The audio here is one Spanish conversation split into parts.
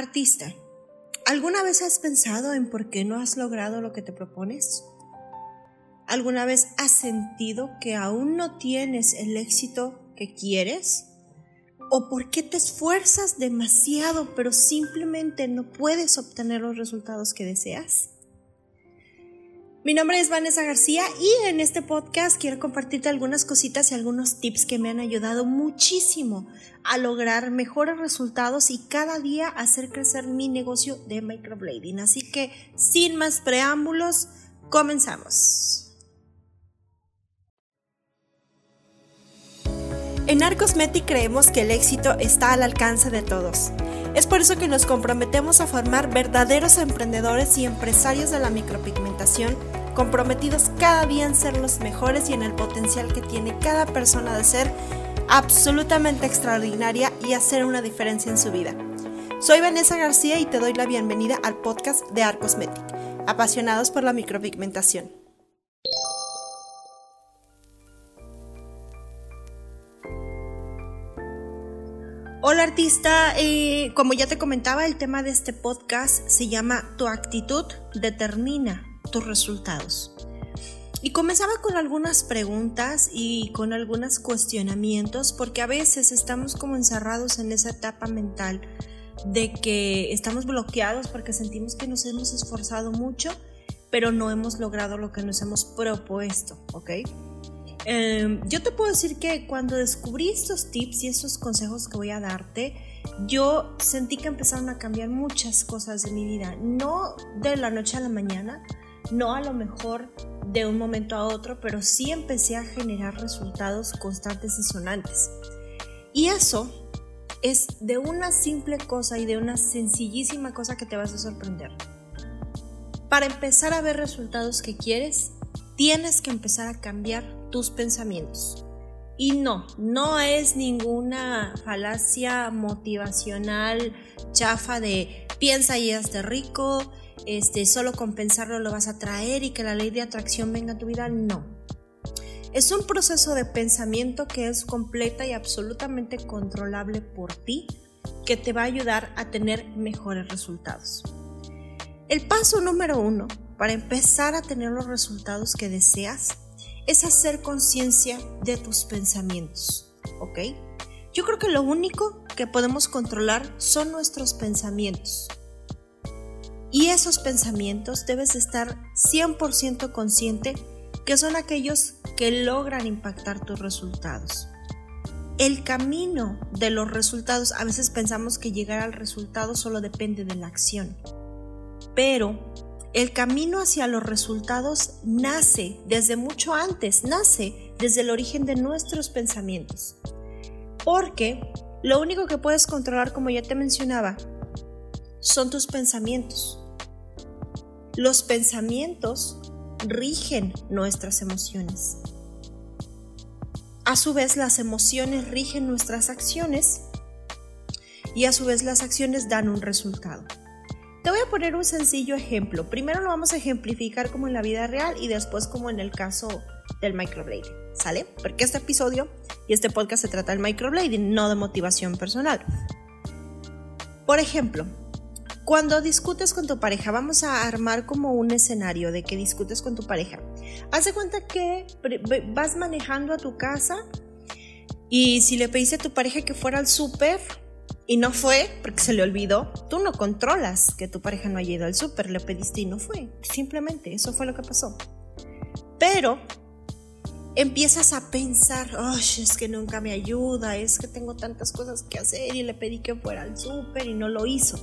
Artista, ¿alguna vez has pensado en por qué no has logrado lo que te propones? ¿Alguna vez has sentido que aún no tienes el éxito que quieres? ¿O por qué te esfuerzas demasiado pero simplemente no puedes obtener los resultados que deseas? Mi nombre es Vanessa García y en este podcast quiero compartirte algunas cositas y algunos tips que me han ayudado muchísimo a lograr mejores resultados y cada día hacer crecer mi negocio de microblading. Así que sin más preámbulos, comenzamos. En Artcosmetic creemos que el éxito está al alcance de todos. Es por eso que nos comprometemos a formar verdaderos emprendedores y empresarios de la micropigmentación, comprometidos cada día en ser los mejores y en el potencial que tiene cada persona de ser absolutamente extraordinaria y hacer una diferencia en su vida. Soy Vanessa García y te doy la bienvenida al podcast de Artcosmetic, apasionados por la micropigmentación. Hola artista, como ya te comentaba, el tema de este podcast se llama Tu actitud determina tus resultados. Y comenzaba con algunas preguntas y con algunos cuestionamientos, porque a veces estamos como encerrados en esa etapa mental de que estamos bloqueados porque sentimos que nos hemos esforzado mucho, pero no hemos logrado lo que nos hemos propuesto, ¿ok? Yo te puedo decir que cuando descubrí estos tips y estos consejos que voy a darte, yo sentí que empezaron a cambiar muchas cosas de mi vida, no de la noche a la mañana, no a lo mejor de un momento a otro, pero sí empecé a generar resultados constantes y sonantes. Y eso es de una simple cosa y de una sencillísima cosa que te vas a sorprender. Para empezar a ver resultados que quieres, tienes que empezar a cambiar tus pensamientos. Y no es ninguna falacia motivacional chafa de piensa y hazte rico, solo con pensarlo lo vas a traer y que la ley de atracción venga a tu vida. No, es un proceso de pensamiento que es completa y absolutamente controlable por ti, que te va a ayudar a tener mejores resultados. El paso número 1 para empezar a tener los resultados que deseas es hacer conciencia de tus pensamientos, ¿ok? Yo creo que lo único que podemos controlar son nuestros pensamientos. Y esos pensamientos debes estar 100% consciente que son aquellos que logran impactar tus resultados. El camino de los resultados, a veces pensamos que llegar al resultado solo depende de la acción, pero el camino hacia los resultados nace desde mucho antes, nace desde el origen de nuestros pensamientos. Porque lo único que puedes controlar, como ya te mencionaba, son tus pensamientos. Los pensamientos rigen nuestras emociones. A su vez, las emociones rigen nuestras acciones y a su vez las acciones dan un resultado. Te voy a poner un sencillo ejemplo. Primero lo vamos a ejemplificar como en la vida real y después como en el caso del microblading, ¿sale? Porque este episodio y este podcast se trata del microblading, no de motivación personal. Por ejemplo, cuando discutes con tu pareja, vamos a armar como un escenario de que discutes con tu pareja. Haz de cuenta que vas manejando a tu casa y si le pediste a tu pareja que fuera al súper, y no fue porque se le olvidó. Tú no controlas que tu pareja no haya ido al súper, le pediste y no fue. Simplemente eso fue lo que pasó. Pero empiezas a pensar, es que nunca me ayuda, es que tengo tantas cosas que hacer y le pedí que fuera al súper y no lo hizo.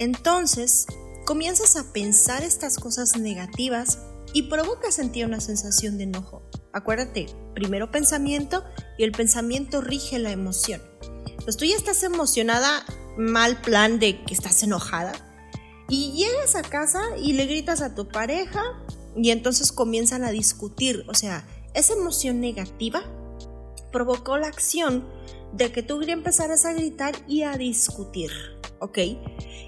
Entonces comienzas a pensar estas cosas negativas y provocas en ti una sensación de enojo. Acuérdate, primero pensamiento y el pensamiento rige la emoción. Pues tú ya estás emocionada, mal plan de que estás enojada, y llegas a casa y le gritas a tu pareja y entonces comienzan a discutir. O sea, esa emoción negativa provocó la acción de que tú empezaras a gritar y a discutir, ¿ok?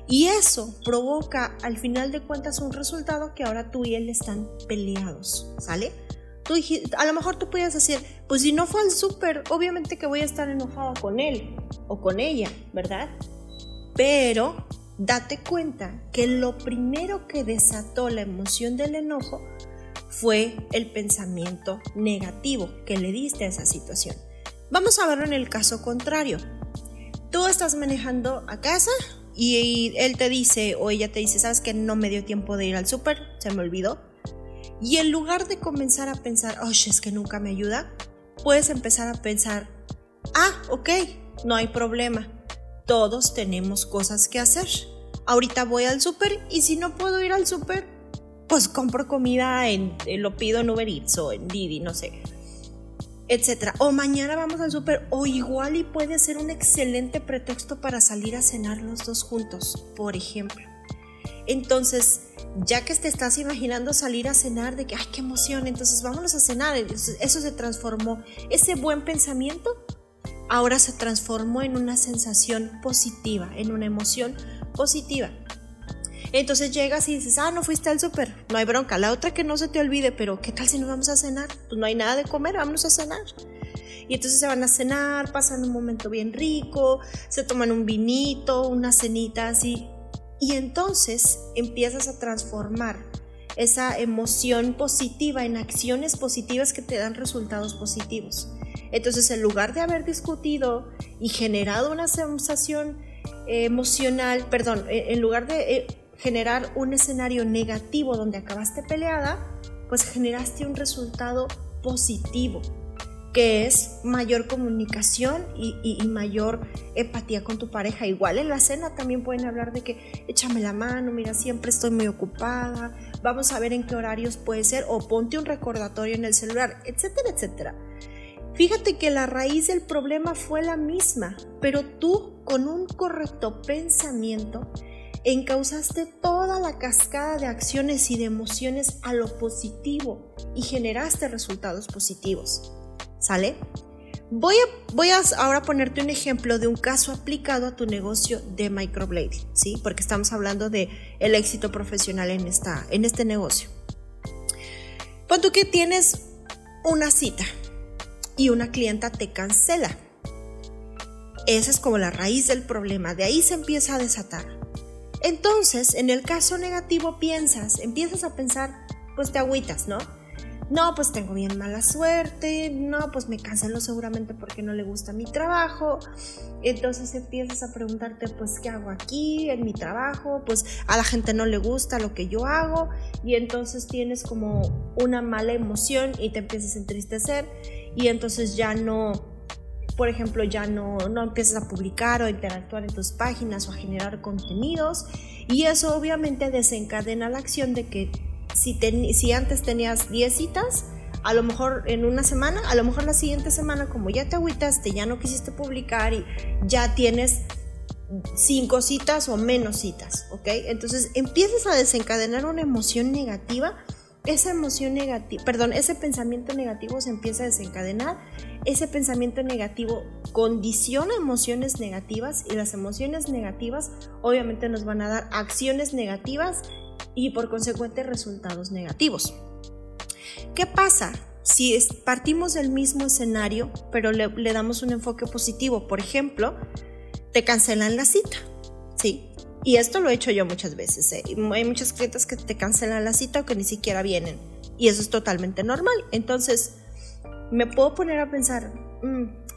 Y eso provoca al final de cuentas un resultado que ahora tú y él están peleados, ¿sale? A lo mejor tú puedes decir, pues si no fue al súper, obviamente que voy a estar enojada con él o con ella, ¿verdad? Pero date cuenta que lo primero que desató la emoción del enojo fue el pensamiento negativo que le diste a esa situación. Vamos a verlo en el caso contrario. Tú estás manejando a casa y él te dice o ella te dice, ¿sabes qué? No me dio tiempo de ir al súper, se me olvidó. Y en lugar de comenzar a pensar, oh, es que nunca me ayuda, puedes empezar a pensar, ah, ok, no hay problema. Todos tenemos cosas que hacer. Ahorita voy al súper y si no puedo ir al súper, pues compro comida, lo pido en Uber Eats o en Didi, no sé, etcétera. O mañana vamos al súper, o igual y puede ser un excelente pretexto para salir a cenar los dos juntos, por ejemplo. Entonces, ya que te estás imaginando salir a cenar, de que ¡ay, qué emoción! Entonces vámonos a cenar. Entonces, eso se transformó, ese buen pensamiento ahora se transformó en una sensación positiva, en una emoción positiva. Entonces llegas y dices, ah, no fuiste al súper, no hay bronca. La otra que no se te olvide, pero ¿qué tal si nos vamos a cenar? Pues no hay nada de comer, vámonos a cenar. Y entonces se van a cenar, pasan un momento bien rico, se toman un vinito, una cenita así. Y entonces empiezas a transformar esa emoción positiva en acciones positivas que te dan resultados positivos. Entonces, en lugar de haber discutido y generado una sensación emocional, en lugar de generar un escenario negativo donde acabaste peleada, pues generaste un resultado positivo, que es mayor comunicación y mayor empatía con tu pareja. Igual en la cena también pueden hablar de que échame la mano, mira, siempre estoy muy ocupada, vamos a ver en qué horarios puede ser, o ponte un recordatorio en el celular, etcétera, etcétera. Fíjate que la raíz del problema fue la misma, pero tú con un correcto pensamiento encauzaste toda la cascada de acciones y de emociones a lo positivo y generaste resultados positivos. ¿Sale? Voy a ahora ponerte un ejemplo de un caso aplicado a tu negocio de microblading, ¿sí? Porque estamos hablando de el éxito profesional en este negocio. Pon tú que tienes una cita y una clienta te cancela. Esa es como la raíz del problema, de ahí se empieza a desatar. Entonces, en el caso negativo empiezas a pensar, pues te agüitas, ¿no? No, pues tengo bien mala suerte, no, pues me canceló seguramente porque no le gusta mi trabajo. Entonces empiezas a preguntarte, pues, ¿qué hago aquí en mi trabajo? Pues a la gente no le gusta lo que yo hago y entonces tienes como una mala emoción y te empiezas a entristecer. Y entonces ya no, por ejemplo, ya no empiezas a publicar o interactuar en tus páginas o a generar contenidos. Y eso obviamente desencadena la acción de que si antes tenías 10 citas, a lo mejor en una semana, a lo mejor la siguiente semana, como ya te agüitaste, ya no quisiste publicar y ya tienes 5 citas o menos citas, ¿ok? Entonces empiezas a desencadenar una emoción negativa. Esa emoción negativa, ese pensamiento negativo se empieza a desencadenar. Ese pensamiento negativo condiciona emociones negativas y las emociones negativas obviamente nos van a dar acciones negativas y por consecuente resultados negativos. ¿Qué pasa si partimos del mismo escenario pero le damos un enfoque positivo? Por ejemplo, te cancelan la cita, ¿sí? Y esto lo he hecho yo muchas veces, ¿eh? Hay muchas clientes que te cancelan la cita o que ni siquiera vienen. Y eso es totalmente normal. Entonces, me puedo poner a pensar,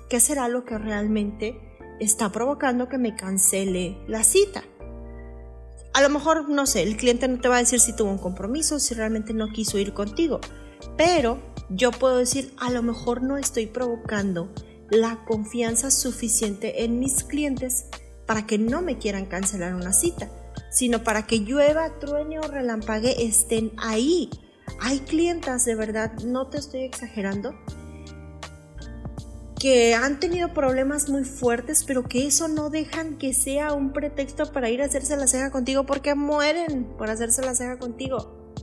¿qué será lo que realmente está provocando que me cancele la cita? A lo mejor, no sé, el cliente no te va a decir si tuvo un compromiso, si realmente no quiso ir contigo. Pero yo puedo decir, a lo mejor no estoy provocando la confianza suficiente en mis clientes para que no me quieran cancelar una cita, sino para que llueva, truene o relampague, estén ahí. Hay clientas, de verdad, no te estoy exagerando, que han tenido problemas muy fuertes, pero que eso no dejan que sea un pretexto para ir a hacerse la ceja contigo, porque mueren por hacerse la ceja contigo.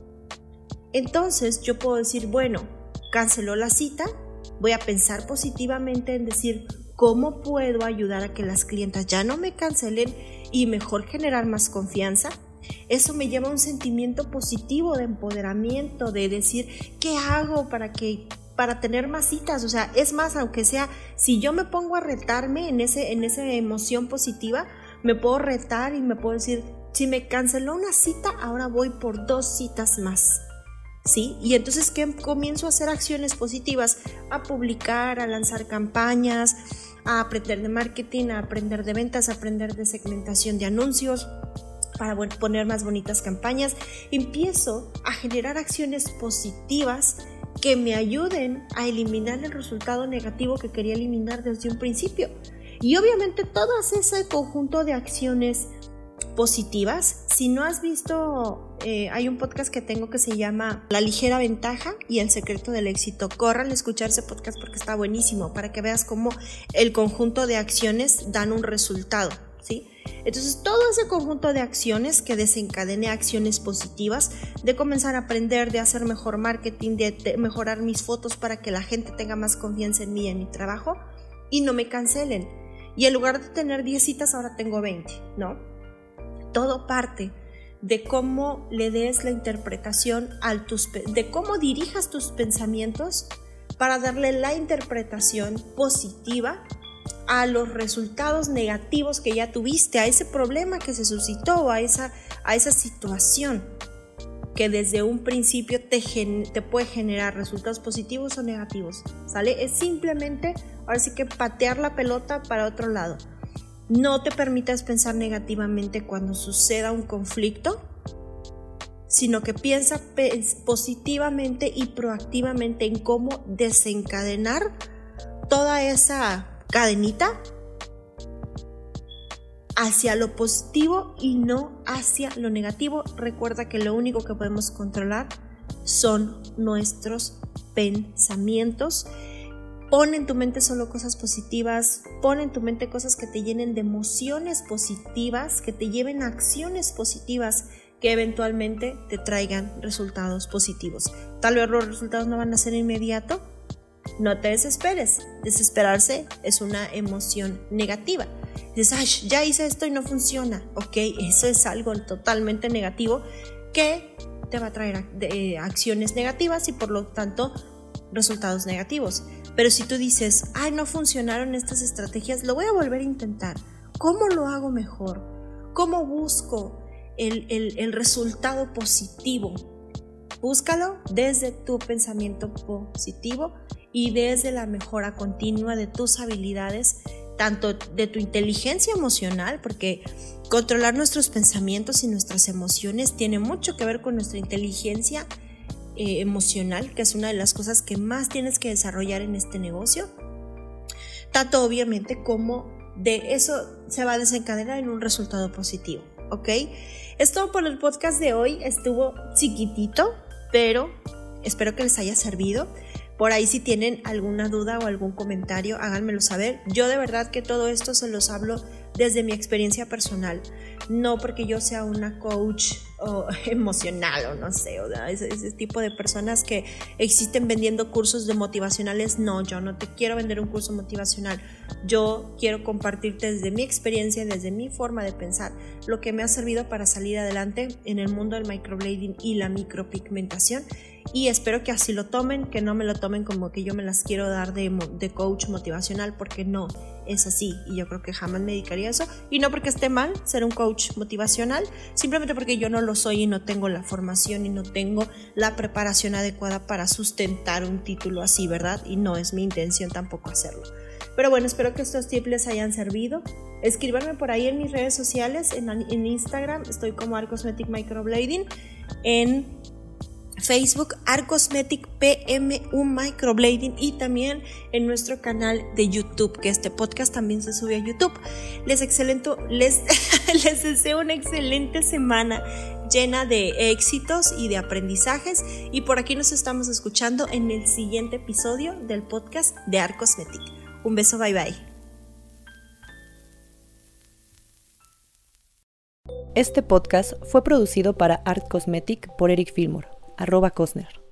Entonces yo puedo decir, bueno, canceló la cita, voy a pensar positivamente en decir, ¿cómo puedo ayudar a que las clientas ya no me cancelen y mejor generar más confianza? Eso me lleva a un sentimiento positivo de empoderamiento, de decir, ¿qué hago para tener más citas? O sea, es más, aunque sea, si yo me pongo a retarme en esa emoción positiva, me puedo retar y me puedo decir, si me canceló una cita, ahora voy por 2 citas más. ¿Sí? Y entonces que comienzo a hacer acciones positivas, a publicar, a lanzar campañas, a aprender de marketing, a aprender de ventas, a aprender de segmentación de anuncios, para poner más bonitas campañas. Empiezo a generar acciones positivas que me ayuden a eliminar el resultado negativo que quería eliminar desde un principio. Y obviamente todo ese conjunto de acciones positivas. Si no has visto, hay un podcast que tengo que se llama La Ligera Ventaja y el Secreto del Éxito. Corran a escuchar ese podcast porque está buenísimo, para que veas cómo el conjunto de acciones dan un resultado, ¿sí? Entonces todo ese conjunto de acciones que desencadene acciones positivas, de comenzar a aprender, de hacer mejor marketing, de mejorar mis fotos para que la gente tenga más confianza en mí y en mi trabajo y no me cancelen. Y en lugar de tener 10 citas, ahora tengo 20, ¿no? Todo parte de cómo le des la interpretación de cómo dirijas tus pensamientos para darle la interpretación positiva a los resultados negativos que ya tuviste, a ese problema que se suscitó, a esa situación que desde un principio te puede generar resultados positivos o negativos, ¿sale? Es simplemente, ahora sí que patear la pelota para otro lado. No te permitas pensar negativamente cuando suceda un conflicto, sino que piensa positivamente y proactivamente en cómo desencadenar toda esa cadenita hacia lo positivo y no hacia lo negativo. Recuerda que lo único que podemos controlar son nuestros pensamientos. Pon en tu mente solo cosas positivas, pon en tu mente cosas que te llenen de emociones positivas, que te lleven a acciones positivas que eventualmente te traigan resultados positivos. Tal vez los resultados no van a ser inmediatos. No te desesperes. Desesperarse es una emoción negativa. Dices, ay, ya hice esto y no funciona. Ok, eso es algo totalmente negativo que te va a traer acciones negativas y por lo tanto resultados negativos. Pero si tú dices, ay, no funcionaron estas estrategias, lo voy a volver a intentar. ¿Cómo lo hago mejor? ¿Cómo busco el resultado positivo? Búscalo desde tu pensamiento positivo y desde la mejora continua de tus habilidades, tanto de tu inteligencia emocional, porque controlar nuestros pensamientos y nuestras emociones tiene mucho que ver con nuestra inteligencia emocional, que es una de las cosas que más tienes que desarrollar en este negocio, tanto obviamente como de eso se va a desencadenar en un resultado positivo, ¿ok? Es todo por el podcast de hoy. Estuvo chiquitito, pero espero que les haya servido. Por ahí si tienen alguna duda o algún comentario, háganmelo saber. Yo de verdad que todo esto se los hablo desde mi experiencia personal. No porque yo sea una coach o emocional o no sé, o ese tipo de personas que existen vendiendo cursos de motivacionales. No, yo no te quiero vender un curso motivacional. Yo quiero compartirte desde mi experiencia, desde mi forma de pensar, lo que me ha servido para salir adelante en el mundo del microblading y la micropigmentación. Y espero que así lo tomen, que no me lo tomen como que yo me las quiero dar de coach motivacional, porque no es así y yo creo que jamás me dedicaría a eso. Y no porque esté mal ser un coach motivacional, simplemente porque yo no lo soy y no tengo la formación y no tengo la preparación adecuada para sustentar un título así, ¿verdad? Y no es mi intención tampoco hacerlo. Pero bueno, espero que estos tips les hayan servido. Escríbanme por ahí en mis redes sociales, en Instagram estoy como Artcosmetic Microblading, en Facebook Artcosmetic PMU Microblading y también en nuestro canal de YouTube, que este podcast también se sube a YouTube. Les deseo una excelente semana llena de éxitos y de aprendizajes, y por aquí nos estamos escuchando en el siguiente episodio del podcast de Artcosmetic. Un beso, bye bye. Este podcast fue producido para Artcosmetic por Eric Filmore @Cosner.